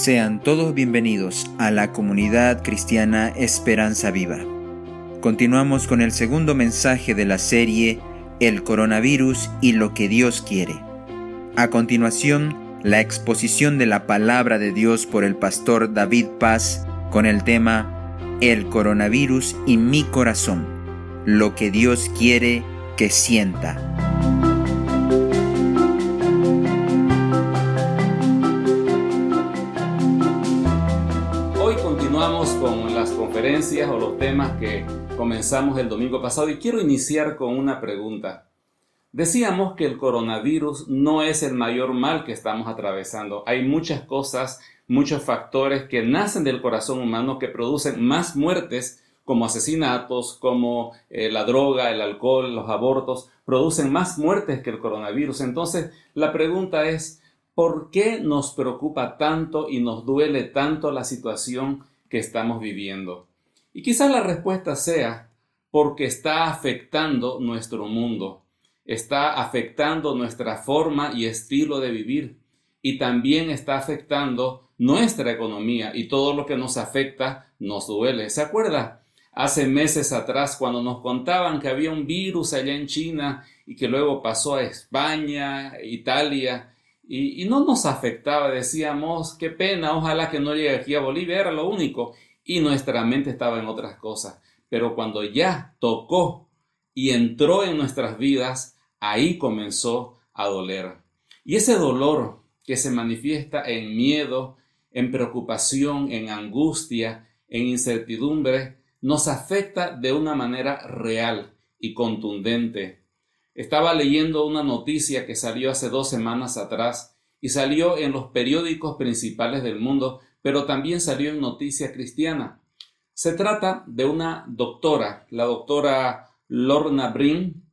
Sean todos bienvenidos a la Comunidad Cristiana Esperanza Viva. Continuamos con el segundo mensaje de la serie El coronavirus y lo que Dios quiere. A continuación, la exposición de la palabra de Dios por el pastor David Paz con el tema El coronavirus y mi corazón, lo que Dios quiere que sienta. Con las conferencias o los temas que comenzamos el domingo pasado, y quiero iniciar con una pregunta. Decíamos que el coronavirus no es el mayor mal que estamos atravesando. Hay muchas cosas, muchos factores que nacen del corazón humano que producen más muertes, como asesinatos, como la droga, el alcohol, los abortos, producen más muertes que el coronavirus. Entonces, la pregunta es, ¿por qué nos preocupa tanto y nos duele tanto la situación que estamos viviendo? Y quizás la respuesta sea porque está afectando nuestro mundo, está afectando nuestra forma y estilo de vivir, y también está afectando nuestra economía, y todo lo que nos afecta nos duele. ¿Se acuerda? Hace meses atrás, cuando nos contaban que había un virus allá en China y que luego pasó a España, Italia, y no nos afectaba, decíamos, qué pena, ojalá que no llegue aquí a Bolivia, era lo único. Y nuestra mente estaba en otras cosas. Pero cuando ya tocó y entró en nuestras vidas, ahí comenzó a doler. Y ese dolor que se manifiesta en miedo, en preocupación, en angustia, en incertidumbre, nos afecta de una manera real y contundente. Estaba leyendo una noticia que salió hace 2 semanas atrás y salió en los periódicos principales del mundo, pero también salió en Noticia Cristiana. Se trata de una doctora, la doctora Lorna Breen.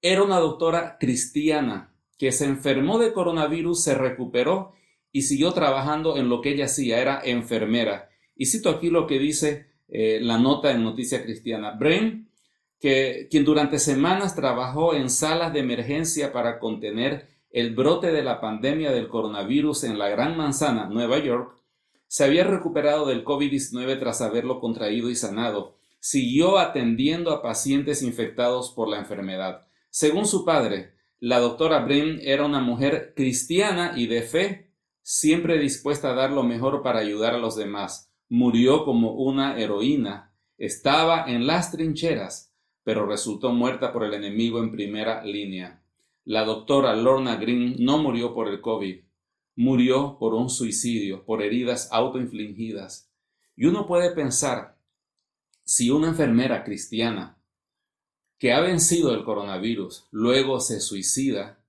Era una doctora cristiana que se enfermó de coronavirus, se recuperó y siguió trabajando en lo que ella hacía, era enfermera. Y cito aquí lo que dice la nota en Noticia Cristiana. Breen, quien durante semanas trabajó en salas de emergencia para contener el brote de la pandemia del coronavirus en la Gran Manzana, Nueva York, se había recuperado del COVID-19 tras haberlo contraído y sanado. Siguió atendiendo a pacientes infectados por la enfermedad. Según su padre, la doctora Breen era una mujer cristiana y de fe, siempre dispuesta a dar lo mejor para ayudar a los demás. Murió como una heroína. Estaba en las trincheras, pero resultó muerta por el enemigo en primera línea. La doctora Lorna Breen no murió por el COVID, murió por un suicidio, por heridas autoinfligidas. Y uno puede pensar, si una enfermera cristiana que ha vencido el coronavirus luego se suicida,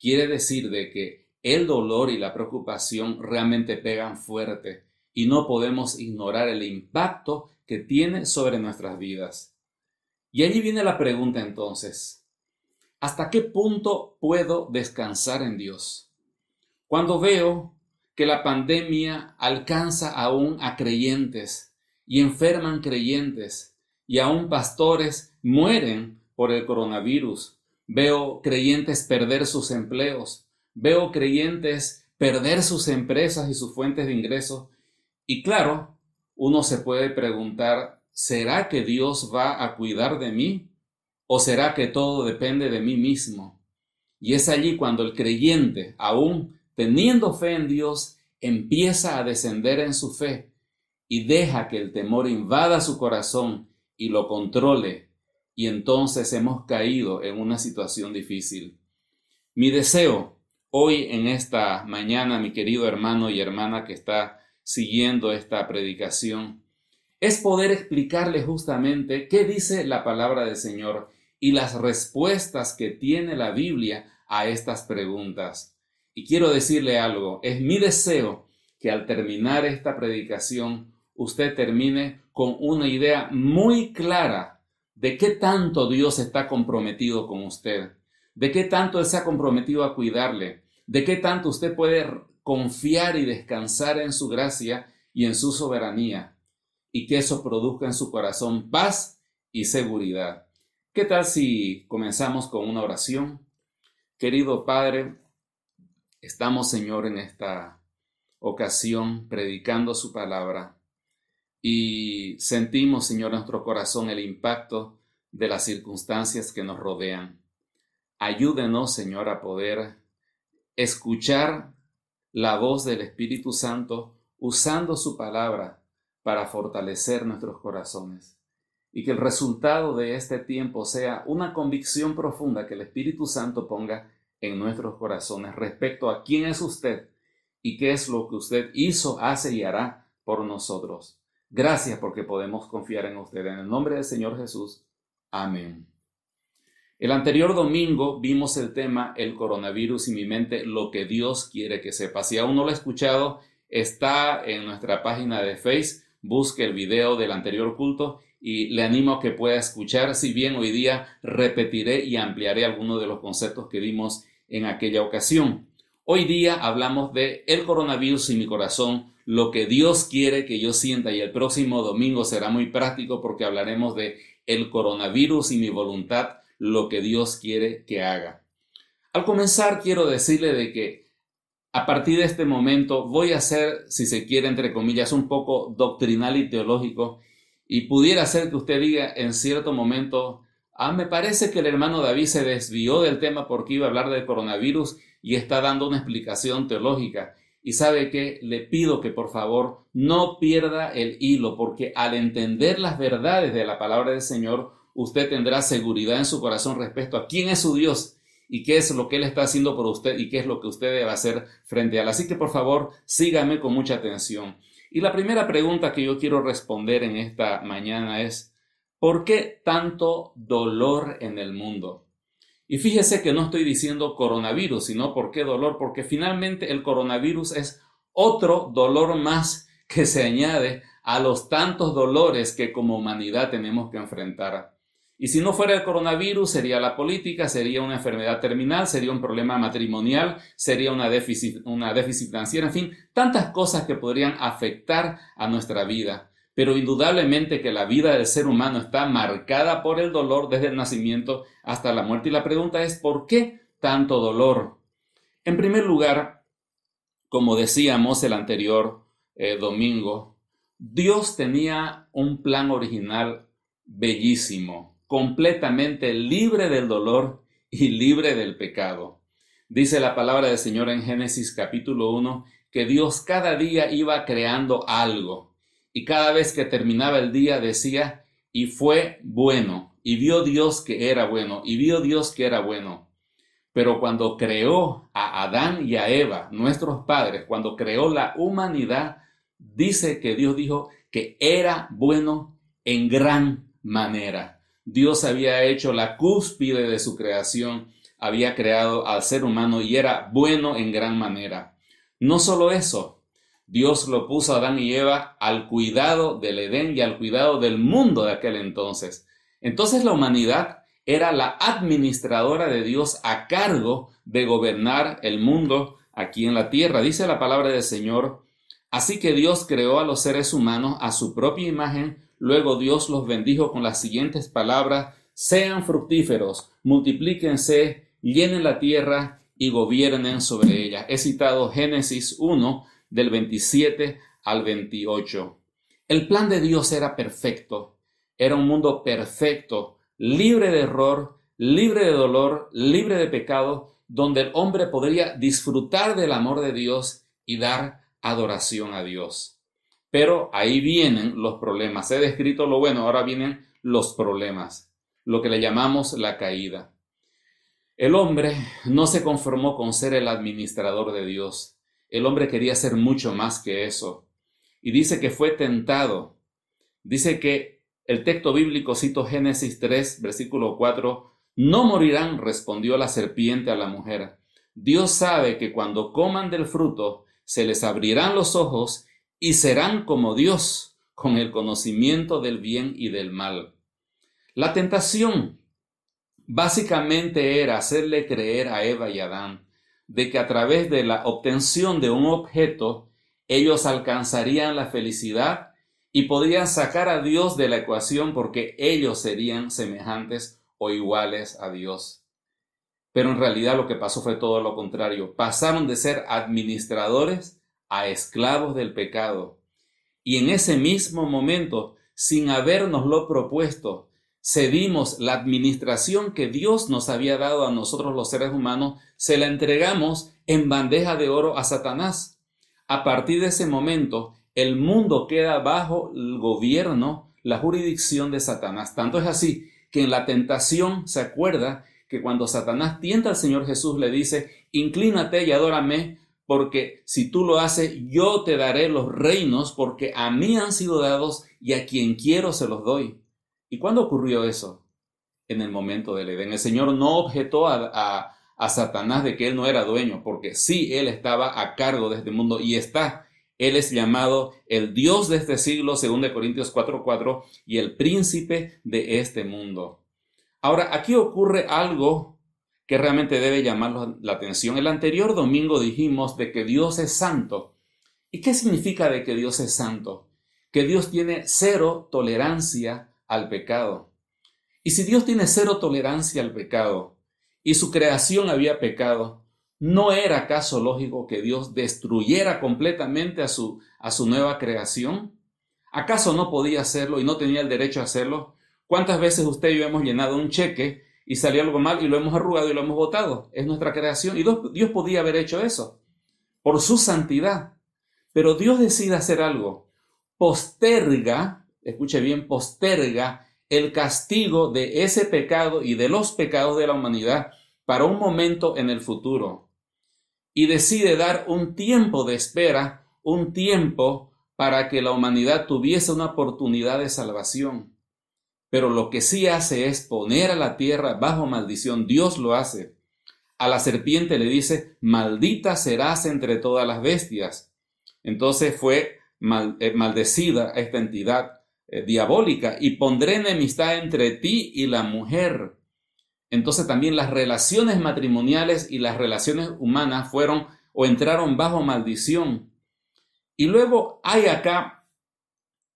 quiere decir de que el dolor y la preocupación realmente pegan fuerte y no podemos ignorar el impacto que tiene sobre nuestras vidas. Y allí viene la pregunta entonces, ¿hasta qué punto puedo descansar en Dios? Cuando veo que la pandemia alcanza aún a creyentes y enferman creyentes y aún pastores mueren por el coronavirus, veo creyentes perder sus empleos, veo creyentes perder sus empresas y sus fuentes de ingresos, y claro, uno se puede preguntar, ¿será que Dios va a cuidar de mí? ¿O será que todo depende de mí mismo? Y es allí cuando el creyente, aún teniendo fe en Dios, empieza a descender en su fe y deja que el temor invada su corazón y lo controle. Y entonces hemos caído en una situación difícil. Mi deseo hoy en esta mañana, mi querido hermano y hermana que está siguiendo esta predicación, es poder explicarle justamente qué dice la palabra del Señor y las respuestas que tiene la Biblia a estas preguntas. Y quiero decirle algo, es mi deseo que al terminar esta predicación usted termine con una idea muy clara de qué tanto Dios está comprometido con usted, de qué tanto Él se ha comprometido a cuidarle, de qué tanto usted puede confiar y descansar en su gracia y en su soberanía, y que eso produzca en su corazón paz y seguridad. ¿Qué tal si comenzamos con una oración? Querido Padre, estamos, Señor, en esta ocasión predicando su palabra. Y sentimos, Señor, en nuestro corazón el impacto de las circunstancias que nos rodean. Ayúdenos, Señor, a poder escuchar la voz del Espíritu Santo usando su palabra para fortalecer nuestros corazones. Y que el resultado de este tiempo sea una convicción profunda que el Espíritu Santo ponga en nuestros corazones respecto a quién es usted y qué es lo que usted hizo, hace y hará por nosotros. Gracias porque podemos confiar en usted. En el nombre del Señor Jesús. Amén. El anterior domingo vimos el tema El coronavirus y mi mente, lo que Dios quiere que sepa. Si aún no lo ha escuchado, está en nuestra página de Facebook. Busque el video del anterior culto y le animo a que pueda escuchar. Si bien hoy día repetiré y ampliaré algunos de los conceptos que vimos en aquella ocasión. Hoy día hablamos de el coronavirus y mi corazón, lo que Dios quiere que yo sienta, y el próximo domingo será muy práctico porque hablaremos de el coronavirus y mi voluntad, lo que Dios quiere que haga. Al comenzar quiero decirle de que a partir de este momento voy a ser, si se quiere, entre comillas, un poco doctrinal y teológico, y pudiera ser que usted diga en cierto momento, me parece que el hermano David se desvió del tema porque iba a hablar del coronavirus y está dando una explicación teológica. Y sabe que le pido que por favor no pierda el hilo, porque al entender las verdades de la palabra del Señor, usted tendrá seguridad en su corazón respecto a quién es su Dios y qué es lo que Él está haciendo por usted y qué es lo que usted debe hacer frente a Él. Así que por favor sígame con mucha atención. Y la primera pregunta que yo quiero responder en esta mañana es: ¿por qué tanto dolor en el mundo? Y fíjese que no estoy diciendo coronavirus, sino ¿por qué dolor? Porque finalmente el coronavirus es otro dolor más que se añade a los tantos dolores que como humanidad tenemos que enfrentar. Y si no fuera el coronavirus, sería la política, sería una enfermedad terminal, sería un problema matrimonial, sería una déficit financiera, en fin, tantas cosas que podrían afectar a nuestra vida. Pero indudablemente que la vida del ser humano está marcada por el dolor desde el nacimiento hasta la muerte. Y la pregunta es, ¿por qué tanto dolor? En primer lugar, como decíamos el anterior domingo, Dios tenía un plan original bellísimo, completamente libre del dolor y libre del pecado. Dice la palabra del Señor en Génesis capítulo 1 que Dios cada día iba creando algo. Y cada vez que terminaba el día decía, y fue bueno, y vio Dios que era bueno, y vio Dios que era bueno. Pero cuando creó a Adán y a Eva, nuestros padres, cuando creó la humanidad, dice que Dios dijo que era bueno en gran manera. Dios había hecho la cúspide de su creación, había creado al ser humano y era bueno en gran manera. No solo eso. Dios lo puso a Adán y Eva al cuidado del Edén y al cuidado del mundo de aquel entonces. Entonces la humanidad era la administradora de Dios a cargo de gobernar el mundo aquí en la tierra. Dice la palabra del Señor, así que Dios creó a los seres humanos a su propia imagen. Luego Dios los bendijo con las siguientes palabras: sean fructíferos, multiplíquense, llenen la tierra y gobiernen sobre ella. He citado Génesis 1, del 27 al 28. El plan de Dios era perfecto. Era un mundo perfecto, libre de error, libre de dolor, libre de pecado, donde el hombre podría disfrutar del amor de Dios y dar adoración a Dios. Pero ahí vienen los problemas. He descrito lo bueno, ahora vienen los problemas, lo que le llamamos la caída. El hombre no se conformó con ser el administrador de Dios. El hombre quería hacer mucho más que eso. Y dice que fue tentado. Dice que el texto bíblico, cito Génesis 3, versículo 4, no morirán, respondió la serpiente a la mujer. Dios sabe que cuando coman del fruto, se les abrirán los ojos y serán como Dios, con el conocimiento del bien y del mal. La tentación básicamente era hacerle creer a Eva y Adán de que a través de la obtención de un objeto, ellos alcanzarían la felicidad y podrían sacar a Dios de la ecuación porque ellos serían semejantes o iguales a Dios. Pero en realidad lo que pasó fue todo lo contrario. Pasaron de ser administradores a esclavos del pecado. Y en ese mismo momento, sin habérnoslo propuesto, cedimos la administración que Dios nos había dado a nosotros los seres humanos, se la entregamos en bandeja de oro a Satanás. A partir de ese momento, el mundo queda bajo el gobierno, la jurisdicción de Satanás. Tanto es así que en la tentación, se acuerda que cuando Satanás tienta al Señor Jesús, le dice: inclínate y adórame, porque si tú lo haces, yo te daré los reinos, porque a mí han sido dados y a quien quiero se los doy. ¿Y cuándo ocurrió eso? En el momento del Edén. El Señor no objetó a Satanás de que él no era dueño, porque sí, él estaba a cargo de este mundo y está. Él es llamado el Dios de este siglo, según de Corintios 4:4, y el príncipe de este mundo. Ahora, aquí ocurre algo que realmente debe llamar la atención. El anterior domingo dijimos de que Dios es santo. ¿Y qué significa de que Dios es santo? Que Dios tiene cero tolerancia al pecado. Y si Dios tiene cero tolerancia al pecado y su creación había pecado, ¿no era acaso lógico que Dios destruyera completamente a su nueva creación? ¿Acaso no podía hacerlo y no tenía el derecho a hacerlo? ¿Cuántas veces usted y yo hemos llenado un cheque y salió algo mal y lo hemos arrugado y lo hemos botado? Es nuestra creación y Dios podía haber hecho eso por su santidad. Pero Dios decide hacer algo. Posterga, escuche bien, posterga el castigo de ese pecado y de los pecados de la humanidad para un momento en el futuro. Y decide dar un tiempo de espera, un tiempo para que la humanidad tuviese una oportunidad de salvación. Pero lo que sí hace es poner a la tierra bajo maldición. Dios lo hace. A la serpiente le dice: maldita serás entre todas las bestias. Entonces fue maldecida esta entidad diabólica, y pondré enemistad entre ti y la mujer. Entonces también las relaciones matrimoniales y las relaciones humanas fueron o entraron bajo maldición. Y luego hay acá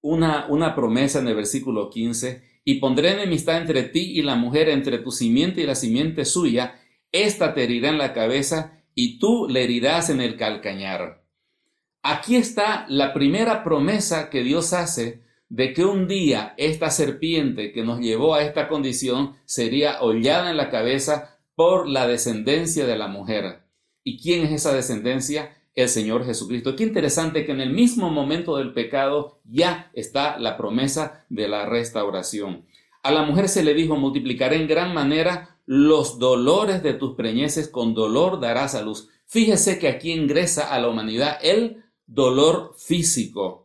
una promesa en el versículo 15: y pondré enemistad entre ti y la mujer, entre tu simiente y la simiente suya. Ésta te herirá en la cabeza y tú le herirás en el calcañar. Aquí está la primera promesa que Dios hace de que un día esta serpiente que nos llevó a esta condición sería hollada en la cabeza por la descendencia de la mujer. ¿Y quién es esa descendencia? El Señor Jesucristo. Qué interesante que en el mismo momento del pecado ya está la promesa de la restauración. A la mujer se le dijo: multiplicaré en gran manera los dolores de tus preñeces, con dolor darás a luz. Fíjese que aquí ingresa a la humanidad el dolor físico.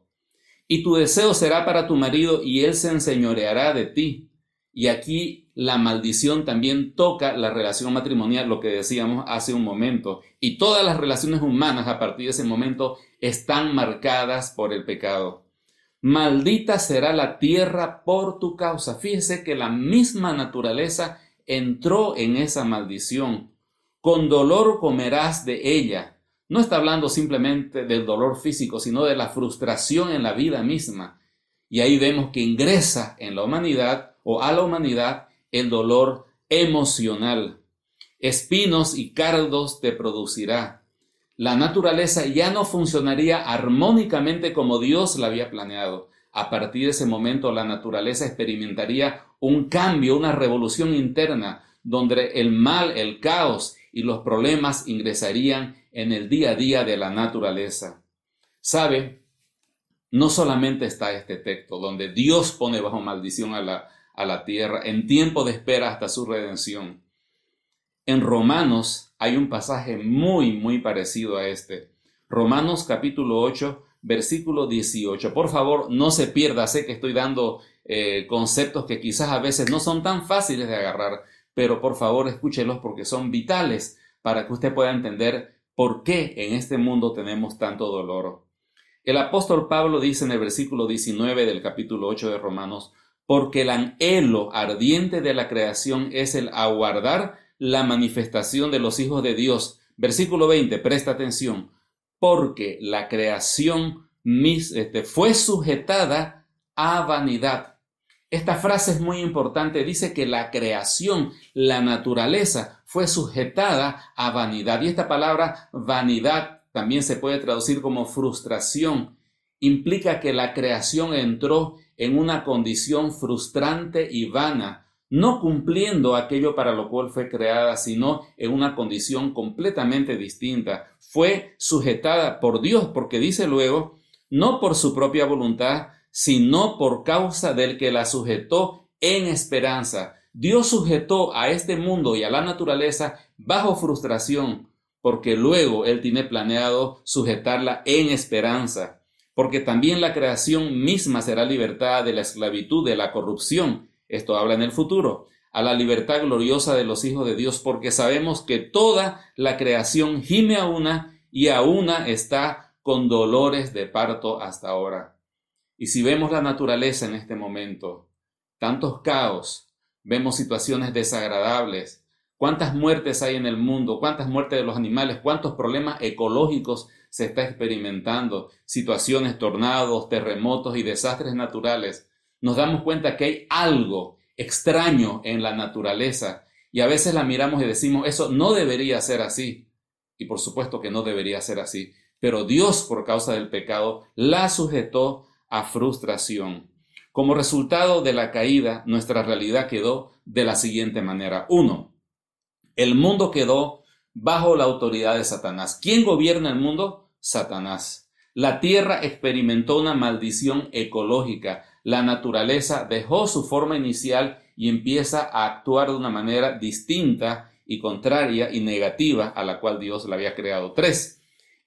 Y tu deseo será para tu marido y él se enseñoreará de ti. Y aquí la maldición también toca la relación matrimonial, lo que decíamos hace un momento. Y todas las relaciones humanas a partir de ese momento están marcadas por el pecado. Maldita será la tierra por tu causa. Fíjese que la misma naturaleza entró en esa maldición. Con dolor comerás de ella. No está hablando simplemente del dolor físico, sino de la frustración en la vida misma. Y ahí vemos que ingresa en la humanidad o a la humanidad el dolor emocional. Espinos y cardos te producirá. La naturaleza ya no funcionaría armónicamente como Dios la había planeado. A partir de ese momento, la naturaleza experimentaría un cambio, una revolución interna, donde el mal, el caos y los problemas ingresarían en el día a día de la naturaleza. ¿Sabe? No solamente está este texto donde Dios pone bajo maldición a la tierra en tiempo de espera hasta su redención. En Romanos hay un pasaje muy, muy parecido a este. Romanos capítulo 8, versículo 18. Por favor, no se pierda. Sé que estoy dando conceptos que quizás a veces no son tan fáciles de agarrar, pero por favor escúchelos porque son vitales para que usted pueda entender por qué en este mundo tenemos tanto dolor. El apóstol Pablo dice en el versículo 19 del capítulo 8 de Romanos: porque el anhelo ardiente de la creación es el aguardar la manifestación de los hijos de Dios. Versículo 20, presta atención. Porque la creación fue sujetada a vanidad. Esta frase es muy importante. Dice que la creación, la naturaleza, fue sujetada a vanidad. Y esta palabra vanidad también se puede traducir como frustración. Implica que la creación entró en una condición frustrante y vana, no cumpliendo aquello para lo cual fue creada, sino en una condición completamente distinta. Fue sujetada por Dios, porque dice luego, no por su propia voluntad, sino por causa del que la sujetó en esperanza. Dios sujetó a este mundo y a la naturaleza bajo frustración, porque luego Él tiene planeado sujetarla en esperanza, porque también la creación misma será libertada de la esclavitud, de la corrupción, esto habla en el futuro, a la libertad gloriosa de los hijos de Dios, porque sabemos que toda la creación gime a una y a una está con dolores de parto hasta ahora. Y si vemos la naturaleza en este momento, tantos caos, vemos situaciones desagradables, cuántas muertes hay en el mundo, cuántas muertes de los animales, cuántos problemas ecológicos se está experimentando, situaciones, tornados, terremotos y desastres naturales. Nos damos cuenta que hay algo extraño en la naturaleza y a veces la miramos y decimos, eso no debería ser así. Y por supuesto que no debería ser así, pero Dios por causa del pecado la sujetó a frustración. Como resultado de la caída, nuestra realidad quedó de la siguiente manera. 1. El mundo quedó bajo la autoridad de Satanás. ¿Quién gobierna el mundo? Satanás. La tierra experimentó una maldición ecológica. La naturaleza dejó su forma inicial y empieza a actuar de una manera distinta y contraria y negativa a la cual Dios la había creado. 3.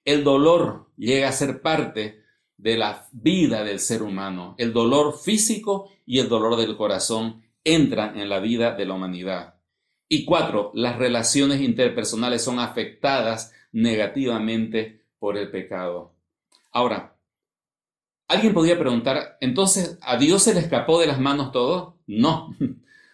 El dolor llega a ser parte de la vida del ser humano. El dolor físico y el dolor del corazón entran en la vida de la humanidad. Y 4, las relaciones interpersonales son afectadas negativamente por el pecado. Ahora, alguien podría preguntar, entonces, ¿a Dios se le escapó de las manos todo? No.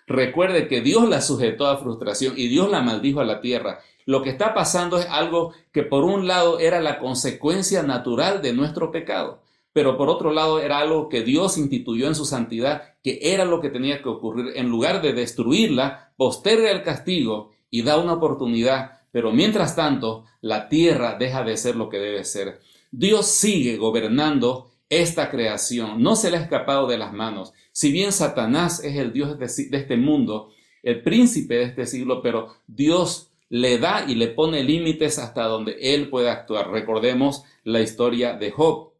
Recuerde que Dios la sujetó a frustración y Dios la maldijo a la tierra. Lo que está pasando es algo que por un lado era la consecuencia natural de nuestro pecado, pero por otro lado era algo que Dios instituyó en su santidad, que era lo que tenía que ocurrir. En lugar de destruirla, posterga el castigo y da una oportunidad, pero mientras tanto la tierra deja de ser lo que debe ser. Dios sigue gobernando esta creación, no se le ha escapado de las manos. Si bien Satanás es el dios de este mundo, el príncipe de este siglo, pero Dios le da y le pone límites hasta donde él pueda actuar. Recordemos la historia de Job.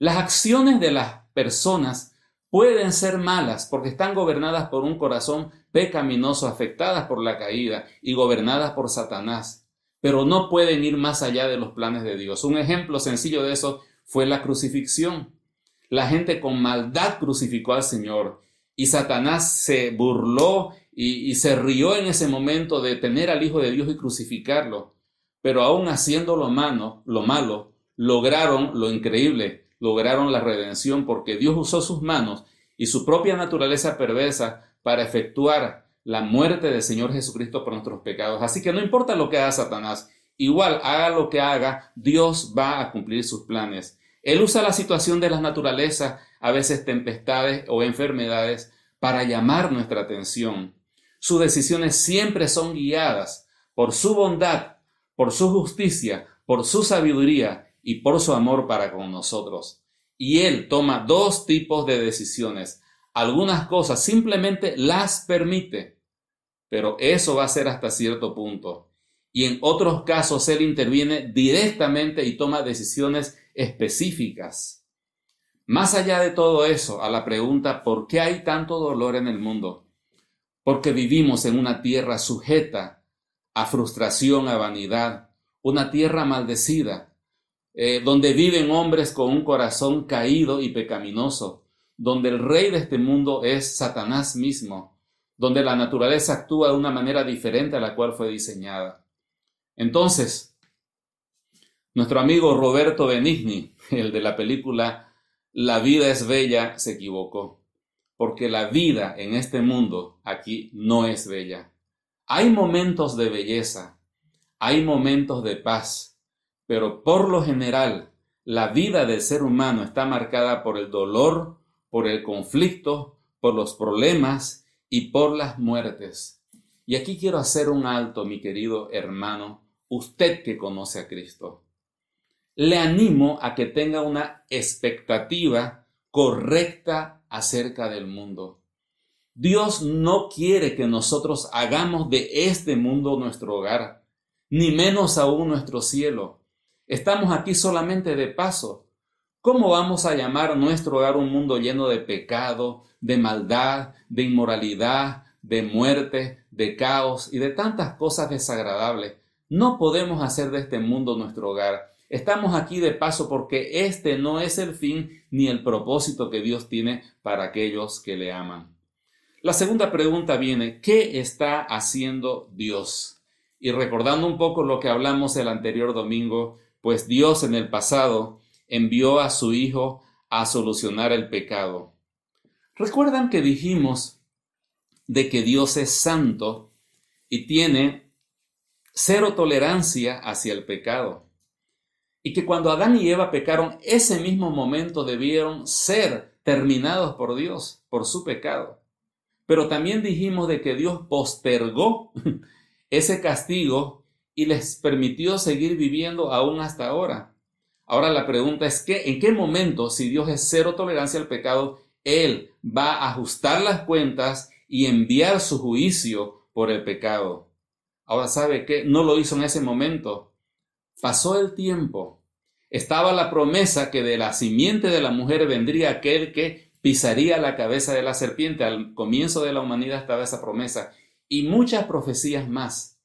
Las acciones de las personas pueden ser malas porque están gobernadas por un corazón pecaminoso, afectadas por la caída y gobernadas por Satanás, pero no pueden ir más allá de los planes de Dios. Un ejemplo sencillo de eso fue la crucifixión. La gente con maldad crucificó al Señor y Satanás se burló y se rió en ese momento de tener al Hijo de Dios y crucificarlo. Pero aún haciendo lo malo, lograron lo increíble, lograron la redención, porque Dios usó sus manos y su propia naturaleza perversa para efectuar la muerte del Señor Jesucristo por nuestros pecados. Así que no importa lo que haga Satanás, igual haga lo que haga, Dios va a cumplir sus planes. Él usa la situación de las naturalezas, a veces tempestades o enfermedades, para llamar nuestra atención. Sus decisiones siempre son guiadas por su bondad, por su justicia, por su sabiduría y por su amor para con nosotros. Y Él toma dos tipos de decisiones. Algunas cosas simplemente las permite, pero eso va a ser hasta cierto punto. Y en otros casos Él interviene directamente y toma decisiones específicas. Más allá de todo eso, a la pregunta ¿por qué hay tanto dolor en el mundo? Porque vivimos en una tierra sujeta a frustración, a vanidad, una tierra maldecida, donde viven hombres con un corazón caído y pecaminoso, donde el rey de este mundo es Satanás mismo, donde la naturaleza actúa de una manera diferente a la cual fue diseñada. Entonces, nuestro amigo Roberto Benigni, el de la película La vida es bella, se equivocó. Porque la vida en este mundo aquí no es bella. Hay momentos de belleza, hay momentos de paz, pero por lo general la vida del ser humano está marcada por el dolor, por el conflicto, por los problemas y por las muertes. Y aquí quiero hacer un alto, mi querido hermano, usted que conoce a Cristo. le animo a que tenga una expectativa correcta acerca del mundo. Dios no quiere que nosotros hagamos de este mundo nuestro hogar, ni menos aún nuestro cielo. Estamos aquí solamente de paso. ¿Cómo vamos a llamar nuestro hogar un mundo lleno de pecado, de maldad, de inmoralidad, de muerte, de caos y de tantas cosas desagradables? No podemos hacer de este mundo nuestro hogar. Estamos aquí de paso porque este no es el fin ni el propósito que Dios tiene para aquellos que le aman. La segunda pregunta viene: ¿qué está haciendo Dios? Y recordando un poco lo que hablamos el anterior domingo, pues Dios en el pasado envió a su Hijo a solucionar el pecado. ¿Recuerdan que dijimos de que Dios es santo y tiene cero tolerancia hacia el pecado? Y que cuando Adán y Eva pecaron, ese mismo momento debieron ser terminados por Dios, por su pecado. Pero también dijimos de que Dios postergó ese castigo y les permitió seguir viviendo aún hasta ahora. Ahora la pregunta es ¿en qué momento, si Dios es cero tolerancia al pecado, Él va a ajustar las cuentas y enviar su juicio por el pecado? Ahora, ¿sabe qué? No lo hizo en ese momento. Pasó el tiempo. Estaba la promesa que de la simiente de la mujer vendría aquel que pisaría la cabeza de la serpiente. Al comienzo de la humanidad estaba esa promesa y muchas profecías más.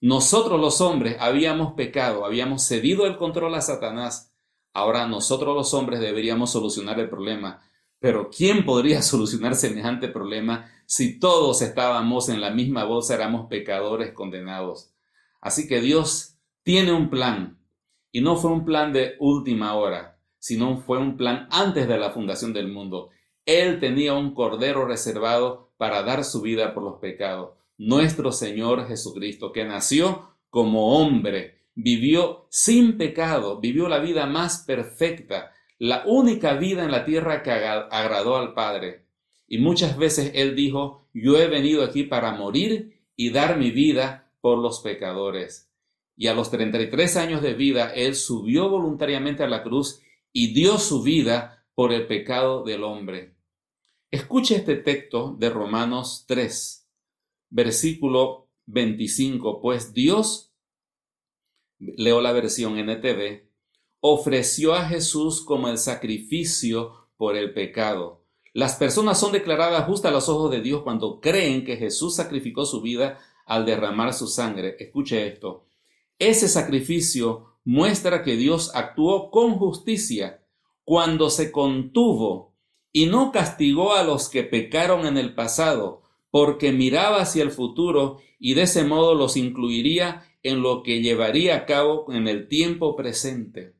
Nosotros los hombres habíamos pecado, habíamos cedido el control a Satanás. Ahora nosotros los hombres deberíamos solucionar el problema. Pero ¿quién podría solucionar semejante problema si todos estábamos en la misma bolsa, éramos pecadores condenados? Así que Dios tiene un plan, y no fue un plan de última hora, sino fue un plan antes de la fundación del mundo. Él tenía un cordero reservado para dar su vida por los pecados. Nuestro Señor Jesucristo, que nació como hombre, vivió sin pecado, vivió la vida más perfecta, la única vida en la tierra que agradó al Padre. Y muchas veces Él dijo: yo he venido aquí para morir y dar mi vida por los pecadores. Y a los 33 años de vida, Él subió voluntariamente a la cruz y dio su vida por el pecado del hombre. Escuche este texto de Romanos 3, versículo 25. Pues Dios, leo la versión NTV, ofreció a Jesús como el sacrificio por el pecado. Las personas son declaradas justas a los ojos de Dios cuando creen que Jesús sacrificó su vida al derramar su sangre. Escuche esto. Ese sacrificio muestra que Dios actuó con justicia cuando se contuvo y no castigó a los que pecaron en el pasado, porque miraba hacia el futuro y de ese modo los incluiría en lo que llevaría a cabo en el tiempo presente.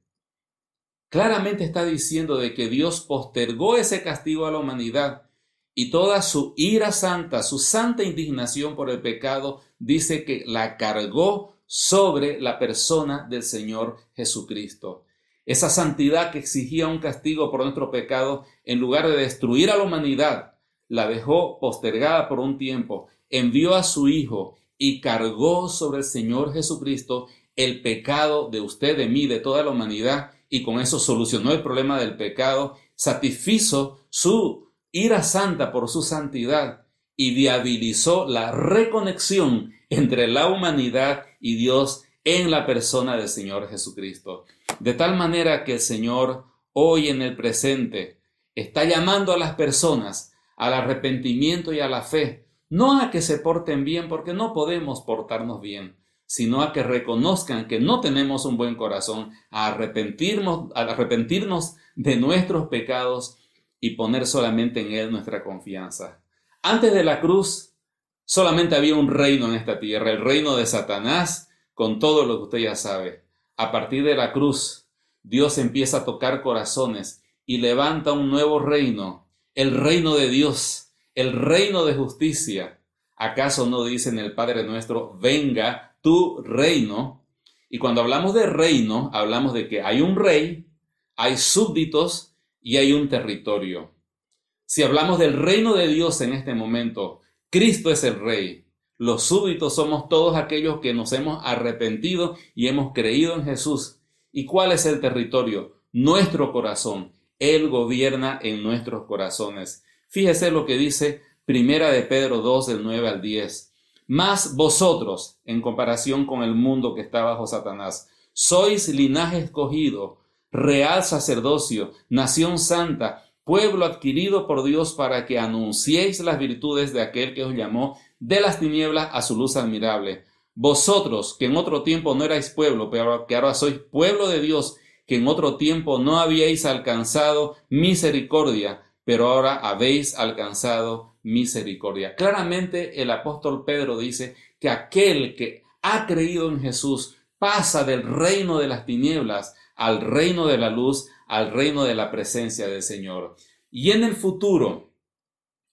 Claramente está diciendo de que Dios postergó ese castigo a la humanidad y toda su ira santa, su santa indignación por el pecado, dice que la cargó sobre la persona del Señor Jesucristo. Esa santidad que exigía un castigo por nuestro pecado, en lugar de destruir a la humanidad, la dejó postergada por un tiempo, envió a su Hijo y cargó sobre el Señor Jesucristo el pecado de usted, de mí, de toda la humanidad, y con eso solucionó el problema del pecado, satisfizo su ira santa por su santidad y viabilizó la reconexión entre la humanidad y Dios en la persona del Señor Jesucristo. De tal manera que el Señor hoy en el presente está llamando a las personas al arrepentimiento y a la fe, no a que se porten bien, porque no podemos portarnos bien, sino a que reconozcan que no tenemos un buen corazón, a arrepentirnos de nuestros pecados y poner solamente en Él nuestra confianza. Antes de la cruz, solamente había un reino en esta tierra, el reino de Satanás, con todo lo que usted ya sabe. A partir de la cruz, Dios empieza a tocar corazones y levanta un nuevo reino, el reino de Dios, el reino de justicia. ¿Acaso no dicen el Padre Nuestro: venga tu reino? Y cuando hablamos de reino, hablamos de que hay un rey, hay súbditos y hay un territorio. Si hablamos del reino de Dios en este momento, Cristo es el rey. Los súbditos somos todos aquellos que nos hemos arrepentido y hemos creído en Jesús. ¿Y cuál es el territorio? Nuestro corazón. Él gobierna en nuestros corazones. Fíjese lo que dice Primera de Pedro 2, del 9 al 10. Mas vosotros, en comparación con el mundo que está bajo Satanás, sois linaje escogido, real sacerdocio, nación santa, pueblo adquirido por Dios para que anunciéis las virtudes de aquel que os llamó de las tinieblas a su luz admirable. Vosotros, que en otro tiempo no erais pueblo, pero que ahora sois pueblo de Dios, que en otro tiempo no habíais alcanzado misericordia, pero ahora habéis alcanzado misericordia. Claramente el apóstol Pedro dice que aquel que ha creído en Jesús pasa del reino de las tinieblas al reino de la luz, al reino de la presencia del Señor. Y en el futuro,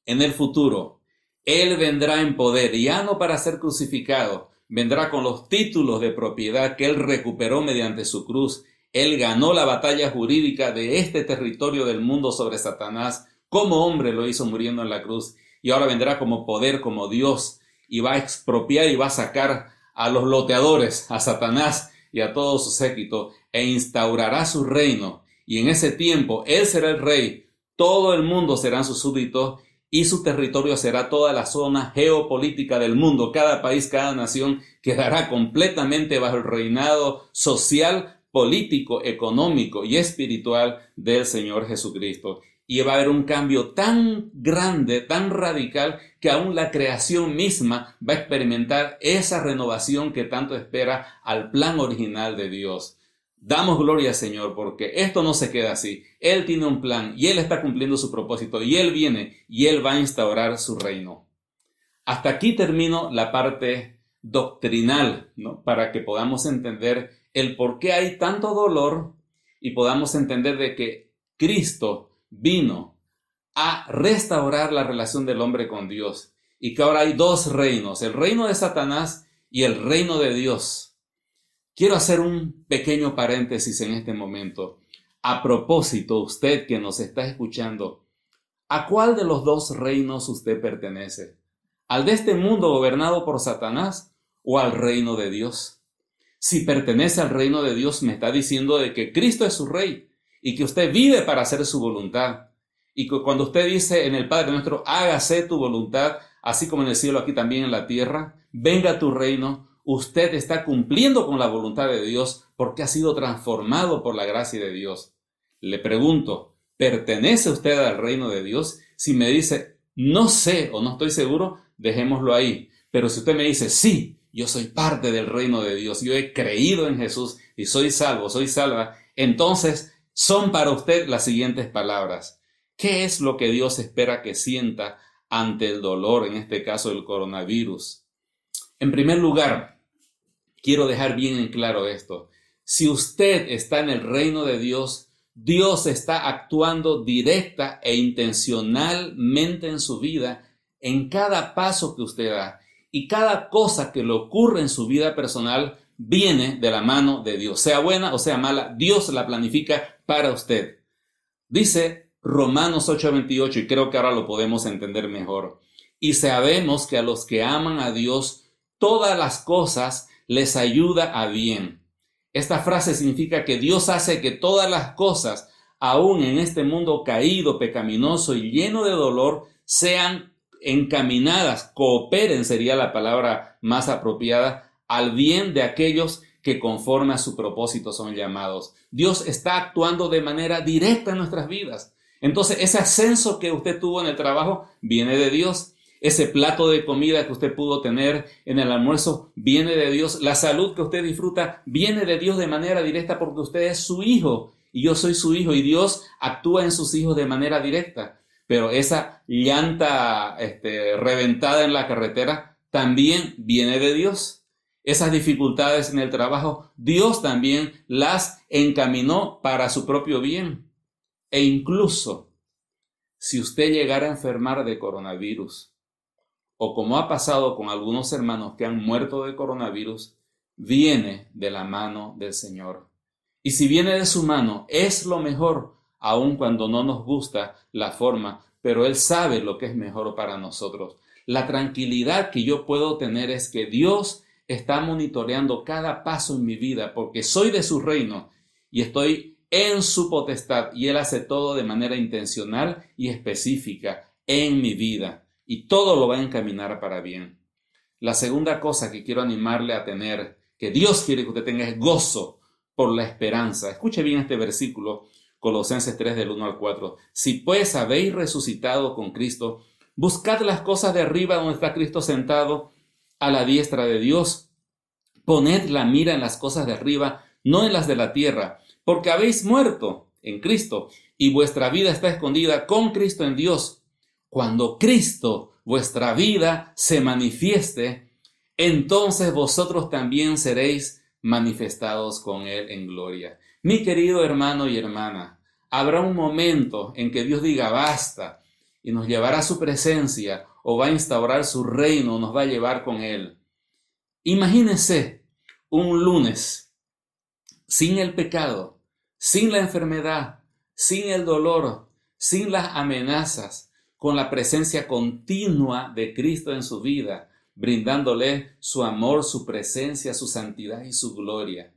Él vendrá en poder, ya no para ser crucificado, vendrá con los títulos de propiedad que Él recuperó mediante su cruz. Él ganó la batalla jurídica de este territorio del mundo sobre Satanás. Como hombre lo hizo muriendo en la cruz. Y ahora vendrá como poder, como Dios. Y va a expropiar y va a sacar a los loteadores, a Satanás y a todo su séquito. E instaurará su reino. Y en ese tiempo Él será el rey. Todo el mundo serán sus súbditos. Y su territorio será toda la zona geopolítica del mundo. Cada país, cada nación quedará completamente bajo el reinado social, político, económico y espiritual del Señor Jesucristo. Y va a haber un cambio tan grande, tan radical, que aún la creación misma va a experimentar esa renovación que tanto espera al plan original de Dios. Damos gloria al Señor porque esto no se queda así. Él tiene un plan y Él está cumpliendo su propósito y Él viene y Él va a instaurar su reino. Hasta aquí termino la parte doctrinal, ¿no? Para que podamos entender el por qué hay tanto dolor y podamos entender de que Cristo vino a restaurar la relación del hombre con Dios y que ahora hay dos reinos, el reino de Satanás y el reino de Dios. Quiero hacer un pequeño paréntesis en este momento. A propósito, usted que nos está escuchando, ¿a cuál de los dos reinos usted pertenece? ¿Al de este mundo gobernado por Satanás o al reino de Dios? Si pertenece al reino de Dios, me está diciendo de que Cristo es su rey y que usted vive para hacer su voluntad. Y que cuando usted dice en el Padre Nuestro, hágase tu voluntad, así como en el cielo, aquí también en la tierra, venga a tu reino, usted está cumpliendo con la voluntad de Dios porque ha sido transformado por la gracia de Dios. Le pregunto, ¿pertenece usted al reino de Dios? Si me dice, no sé o no estoy seguro, dejémoslo ahí. Pero si usted me dice, sí, yo soy parte del reino de Dios, yo he creído en Jesús y soy salvo, soy salva, entonces son para usted las siguientes palabras. ¿Qué es lo que Dios espera que sienta ante el dolor, en este caso el coronavirus? En primer lugar, quiero dejar bien en claro esto. Si usted está en el reino de Dios, Dios está actuando directa e intencionalmente en su vida, en cada paso que usted da. Y cada cosa que le ocurre en su vida personal viene de la mano de Dios. Sea buena o sea mala, Dios la planifica para usted. Dice Romanos 8:28, y creo que ahora lo podemos entender mejor. Y sabemos que a los que aman a Dios, todas las cosas les ayuda a bien. Esta frase significa que Dios hace que todas las cosas, aún en este mundo caído, pecaminoso y lleno de dolor, sean encaminadas, cooperen sería la palabra más apropiada, al bien de aquellos que conforme a su propósito son llamados. Dios está actuando de manera directa en nuestras vidas. Entonces, ese ascenso que usted tuvo en el trabajo viene de Dios. Ese plato de comida que usted pudo tener en el almuerzo viene de Dios. La salud que usted disfruta viene de Dios de manera directa porque usted es su hijo y yo soy su hijo y Dios actúa en sus hijos de manera directa. Pero esa llanta reventada en la carretera también viene de Dios. Esas dificultades en el trabajo, Dios también las encaminó para su propio bien. E incluso, si usted llegara a enfermar de coronavirus, o como ha pasado con algunos hermanos que han muerto de coronavirus, viene de la mano del Señor. Y si viene de su mano, es lo mejor, aun cuando no nos gusta la forma, pero Él sabe lo que es mejor para nosotros. La tranquilidad que yo puedo tener es que Dios está monitoreando cada paso en mi vida, porque soy de su reino y estoy en su potestad, y Él hace todo de manera intencional y específica en mi vida, y todo lo va a encaminar para bien. La segunda cosa que quiero animarle a tener, que Dios quiere que usted tenga, es gozo por la esperanza. Escuche bien este versículo, Colosenses 3 del 1 al 4. Si pues habéis resucitado con Cristo, buscad las cosas de arriba donde está Cristo sentado a la diestra de Dios. Poned la mira en las cosas de arriba, no en las de la tierra, porque habéis muerto en Cristo y vuestra vida está escondida con Cristo en Dios. Cuando Cristo, vuestra vida, se manifieste, entonces vosotros también seréis manifestados con Él en gloria. Mi querido hermano y hermana, habrá un momento en que Dios diga basta y nos llevará a su presencia, o va a instaurar su reino, o nos va a llevar con Él. Imagínense un lunes sin el pecado, sin la enfermedad, sin el dolor, sin las amenazas, con la presencia continua de Cristo en su vida, brindándole su amor, su presencia, su santidad y su gloria.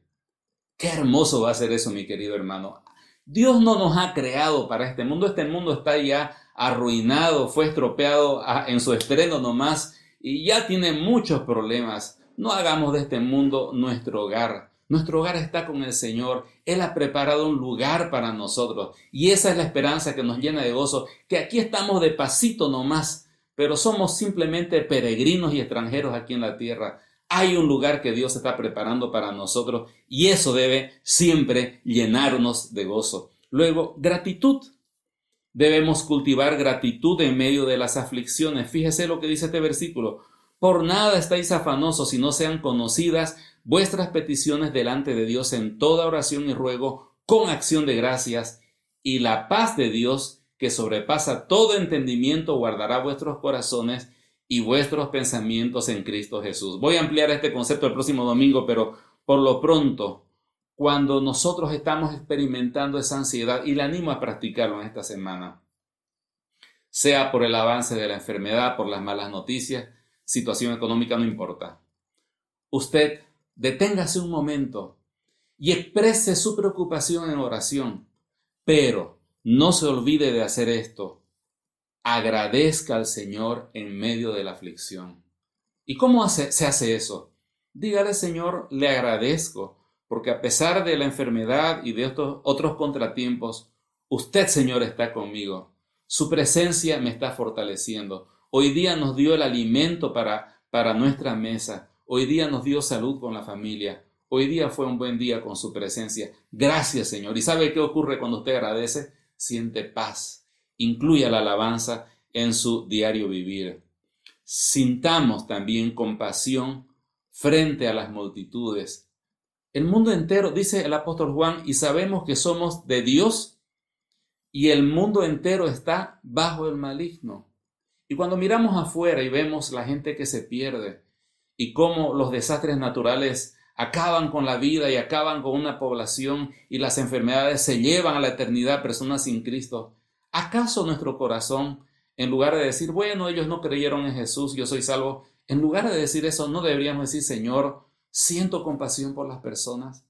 ¡Qué hermoso va a ser eso, mi querido hermano! Dios no nos ha creado para este mundo. Este mundo está ya arruinado, fue estropeado en su estreno nomás y ya tiene muchos problemas. No hagamos de este mundo nuestro hogar. Nuestro hogar está con el Señor. Él ha preparado un lugar para nosotros y esa es la esperanza que nos llena de gozo, que aquí estamos de pasito nomás, pero somos simplemente peregrinos y extranjeros aquí en la tierra. Hay un lugar que Dios está preparando para nosotros y eso debe siempre llenarnos de gozo. Luego, gratitud. Debemos cultivar gratitud en medio de las aflicciones. Fíjese lo que dice este versículo. Por nada estáis afanosos, si no sean conocidas vuestras peticiones delante de Dios en toda oración y ruego, con acción de gracias. Y la paz de Dios, que sobrepasa todo entendimiento, guardará vuestros corazones y vuestros pensamientos en Cristo Jesús. Voy a ampliar este concepto el próximo domingo, pero por lo pronto, cuando nosotros estamos experimentando esa ansiedad, y le animo a practicarlo en esta semana, sea por el avance de la enfermedad, por las malas noticias, situación económica, no importa. Usted deténgase un momento y exprese su preocupación en oración, pero no se olvide de hacer esto. Agradezca al Señor en medio de la aflicción. ¿Y cómo se hace eso? Dígale, Señor, le agradezco, porque a pesar de la enfermedad y de estos otros contratiempos, usted, Señor, está conmigo. Su presencia me está fortaleciendo. Hoy día nos dio el alimento para nuestra mesa. Hoy día nos dio salud con la familia. Hoy día fue un buen día con su presencia. Gracias, Señor. ¿Y sabe qué ocurre cuando usted agradece? Siente paz. Incluya la alabanza en su diario vivir. Sintamos también compasión frente a las multitudes. El mundo entero, dice el apóstol Juan, y sabemos que somos de Dios, y el mundo entero está bajo el maligno. Y cuando miramos afuera y vemos la gente que se pierde y cómo los desastres naturales acaban con la vida y acaban con una población y las enfermedades se llevan a la eternidad personas sin Cristo, ¿acaso nuestro corazón, en lugar de decir, bueno, ellos no creyeron en Jesús, yo soy salvo, en lugar de decir eso, no deberíamos decir, Señor, siento compasión por las personas?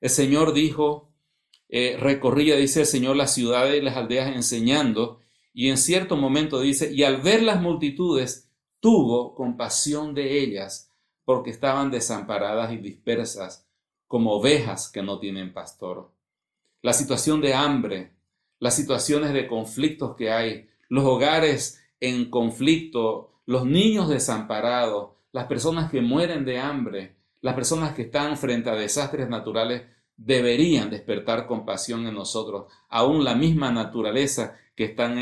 El Señor dijo, recorría, dice el Señor, las ciudades y las aldeas enseñando, y en cierto momento dice, y al ver las multitudes, tuvo compasión de ellas, porque estaban desamparadas y dispersas, como ovejas que no tienen pastor. La situación de hambre, las situaciones de conflictos que hay, los hogares en conflicto, los niños desamparados, las personas que mueren de hambre, las personas que están frente a desastres naturales, deberían despertar compasión en nosotros. Aún la misma naturaleza que está en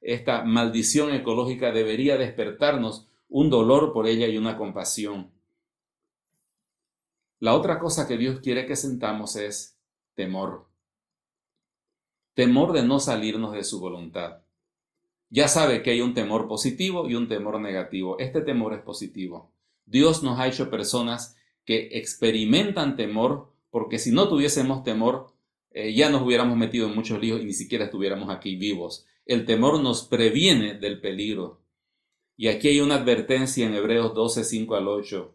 esta maldición ecológica debería despertarnos un dolor por ella y una compasión. La otra cosa que Dios quiere que sentamos es temor. Temor de no salirnos de su voluntad. Ya sabe que hay un temor positivo y un temor negativo. Este temor es positivo. Dios nos ha hecho personas que experimentan temor, porque si no tuviésemos temor, ya nos hubiéramos metido en muchos líos y ni siquiera estuviéramos aquí vivos. El temor nos previene del peligro. Y aquí hay una advertencia en Hebreos 12, 5 al 8.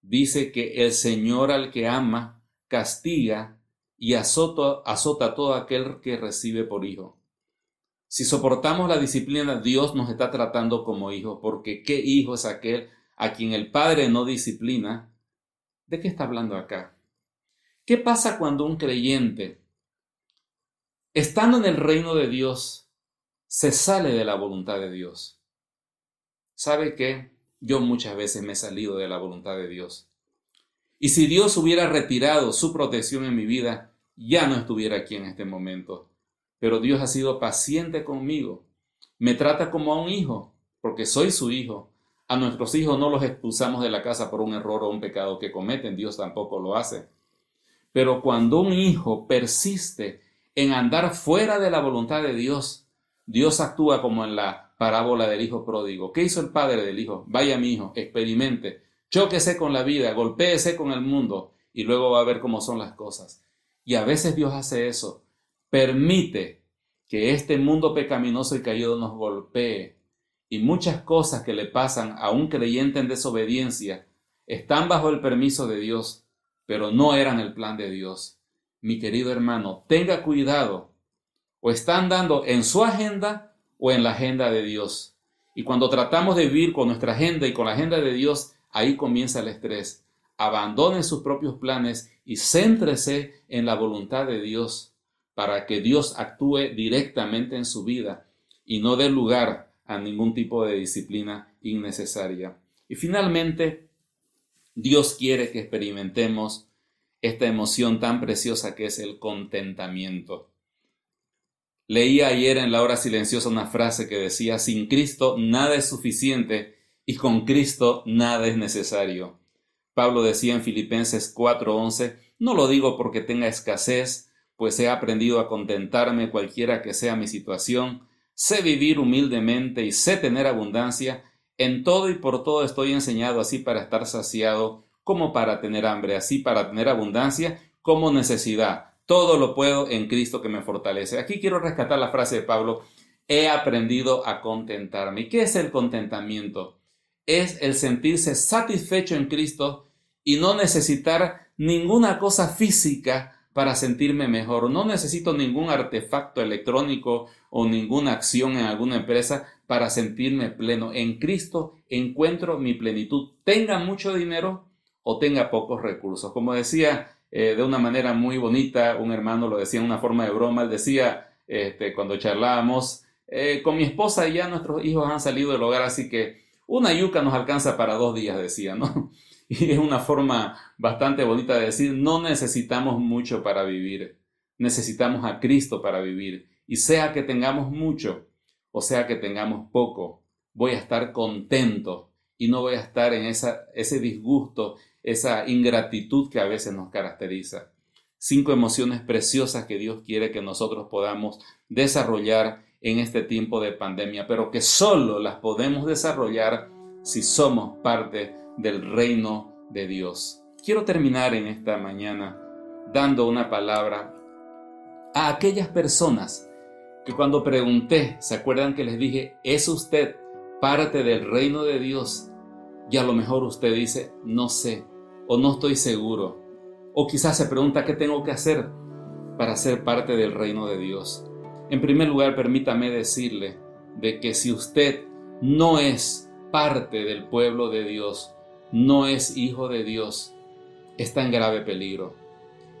Dice que el Señor al que ama castiga y azota a todo aquel que recibe por hijo. Si soportamos la disciplina, Dios nos está tratando como hijos, porque ¿qué hijo es aquel a quien el Padre no disciplina? ¿De qué está hablando acá? ¿Qué pasa cuando un creyente, estando en el reino de Dios, se sale de la voluntad de Dios? ¿Sabe qué? Yo muchas veces me he salido de la voluntad de Dios. Y si Dios hubiera retirado su protección en mi vida, ya no estuviera aquí en este momento. Pero Dios ha sido paciente conmigo. Me trata como a un hijo, porque soy su hijo. A nuestros hijos no los expulsamos de la casa por un error o un pecado que cometen. Dios tampoco lo hace. Pero cuando un hijo persiste en andar fuera de la voluntad de Dios, Dios actúa como en la parábola del hijo pródigo. ¿Qué hizo el padre del hijo? Vaya, mi hijo, experimente, chóquese con la vida, golpéese con el mundo y luego va a ver cómo son las cosas. Y a veces Dios hace eso. Permite que este mundo pecaminoso y caído nos golpee. Y muchas cosas que le pasan a un creyente en desobediencia están bajo el permiso de Dios, pero no eran el plan de Dios. Mi querido hermano, tenga cuidado. O está andando en su agenda o en la agenda de Dios. Y cuando tratamos de vivir con nuestra agenda y con la agenda de Dios, ahí comienza el estrés. Abandone sus propios planes y céntrese en la voluntad de Dios para que Dios actúe directamente en su vida y no dé lugar a ningún tipo de disciplina innecesaria. Y finalmente, Dios quiere que experimentemos esta emoción tan preciosa que es el contentamiento. Leía ayer en la hora silenciosa una frase que decía: sin Cristo nada es suficiente y con Cristo nada es necesario. Pablo decía en Filipenses 4:11: no lo digo porque tenga escasez, pues he aprendido a contentarme cualquiera que sea mi situación. Sé vivir humildemente y sé tener abundancia. En todo y por todo estoy enseñado, así para estar saciado como para tener hambre, así para tener abundancia como necesidad. Todo lo puedo en Cristo que me fortalece. Aquí quiero rescatar la frase de Pablo: he aprendido a contentarme. ¿Y qué es el contentamiento? Es el sentirse satisfecho en Cristo y no necesitar ninguna cosa física para sentirme mejor. No necesito ningún artefacto electrónico o ninguna acción en alguna empresa para sentirme pleno. En Cristo encuentro mi plenitud, tenga mucho dinero o tenga pocos recursos. Como decía de una manera muy bonita, un hermano lo decía en una forma de broma, él decía cuando charlábamos, con mi esposa y ya nuestros hijos han salido del hogar, así que una yuca nos alcanza para 2 días, decía, ¿no? Y es una forma bastante bonita de decir, no necesitamos mucho para vivir, necesitamos a Cristo para vivir. Y sea que tengamos mucho o sea que tengamos poco, voy a estar contento y no voy a estar en ese disgusto, esa ingratitud que a veces nos caracteriza. 5 emociones preciosas que Dios quiere que nosotros podamos desarrollar en este tiempo de pandemia, pero que solo las podemos desarrollar si somos parte del reino de Dios. Quiero terminar en esta mañana dando una palabra a aquellas personas que cuando pregunté, ¿se acuerdan que les dije, ¿es usted parte del reino de Dios? Y a lo mejor usted dice, no sé, o no estoy seguro, o quizás se pregunta, ¿qué tengo que hacer para ser parte del reino de Dios? En primer lugar, permítame decirle de que si usted no es parte del pueblo de Dios, no es hijo de Dios, está en grave peligro.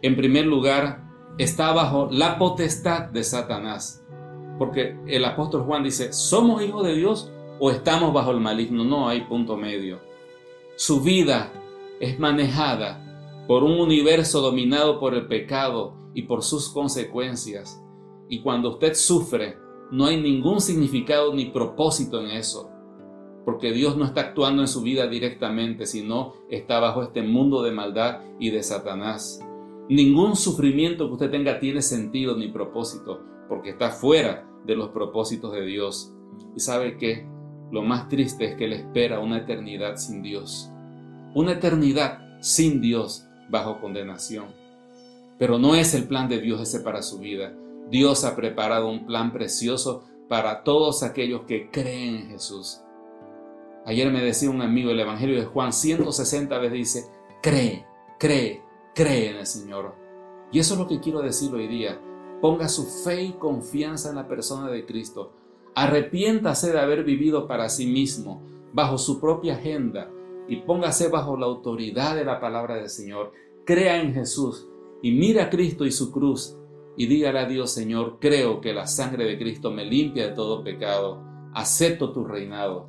En primer lugar, está bajo la potestad de Satanás, porque el apóstol Juan dice, ¿somos hijos de Dios o estamos bajo el maligno? No hay punto medio. Su vida es manejada por un universo dominado por el pecado y por sus consecuencias. Y cuando usted sufre, no hay ningún significado ni propósito en eso, porque Dios no está actuando en su vida directamente, sino está bajo este mundo de maldad y de Satanás. Ningún sufrimiento que usted tenga tiene sentido ni propósito, porque está fuera de los propósitos de Dios. ¿Y sabe qué? Lo más triste es que le espera una eternidad sin Dios, una eternidad sin Dios bajo condenación. Pero no es el plan de Dios ese para su vida. Dios ha preparado un plan precioso para todos aquellos que creen en Jesús. Ayer me decía un amigo, el Evangelio de Juan 160 veces dice, cree, cree, cree en el Señor. Y eso es lo que quiero decir hoy día. Ponga su fe y confianza en la persona de Cristo. Arrepiéntase de haber vivido para sí mismo, bajo su propia agenda, y póngase bajo la autoridad de la palabra del Señor. Crea en Jesús y mira a Cristo y su cruz y dígale a Dios: Señor, creo que la sangre de Cristo me limpia de todo pecado. Acepto tu reinado,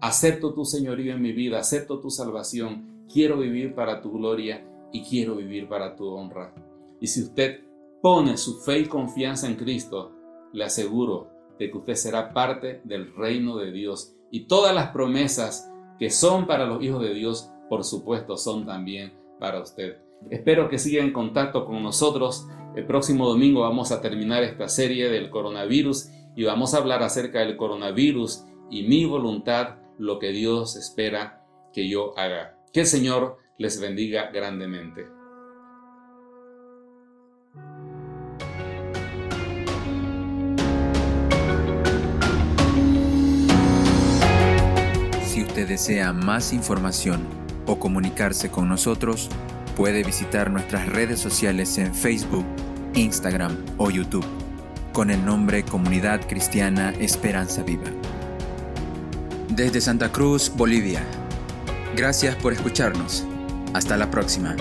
acepto tu señorío en mi vida, acepto tu salvación. Quiero vivir para tu gloria y quiero vivir para tu honra. Y si usted pone su fe y confianza en Cristo, le aseguro de que usted será parte del reino de Dios. Y todas las promesas que son para los hijos de Dios, por supuesto, son también para usted. Espero que siga en contacto con nosotros. El próximo domingo vamos a terminar esta serie del coronavirus y vamos a hablar acerca del coronavirus y mi voluntad, lo que Dios espera que yo haga. Que el Señor les bendiga grandemente. Si desea más información o comunicarse con nosotros, puede visitar nuestras redes sociales en Facebook, Instagram o YouTube con el nombre Comunidad Cristiana Esperanza Viva. Desde Santa Cruz, Bolivia, gracias por escucharnos. Hasta la próxima.